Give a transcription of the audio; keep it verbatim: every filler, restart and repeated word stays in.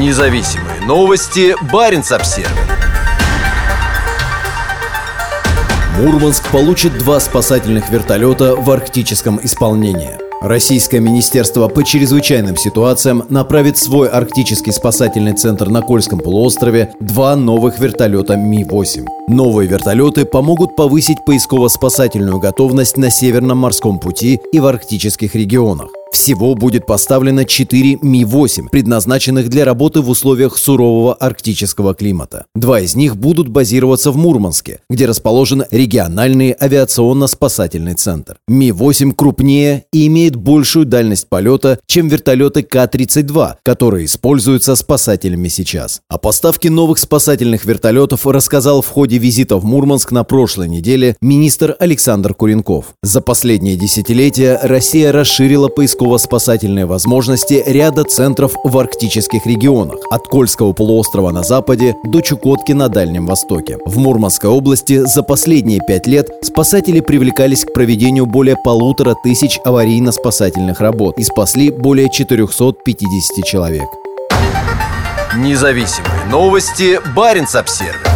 Независимые новости. Barents Observer. Мурманск получит два спасательных вертолета в арктическом исполнении. Российское министерство по чрезвычайным ситуациям направит в свой арктический спасательный центр на Кольском полуострове два новых вертолета Ми восемь. Новые вертолеты помогут повысить поисково-спасательную готовность на Северном морском пути и в арктических регионах. Всего будет поставлено четыре Ми восемь, предназначенных для работы в условиях сурового арктического климата. Два из них будут базироваться в Мурманске, где расположен региональный авиационно-спасательный центр. Ми восемь крупнее и имеет большую дальность полета, чем вертолеты Ка тридцать два, которые используются спасателями сейчас. О поставке новых спасательных вертолетов рассказал в ходе визита в Мурманск на прошлой неделе министр Александр Куренков. За последние десятилетия Россия расширила поисковую спасательные возможности ряда центров в арктических регионах, от Кольского полуострова на западе до Чукотки на Дальнем Востоке. В Мурманской области за последние пять лет спасатели привлекались к проведению более полутора тысяч аварийно-спасательных работ и спасли более четыреста пятьдесят человек. Независимые новости. Barents Observer.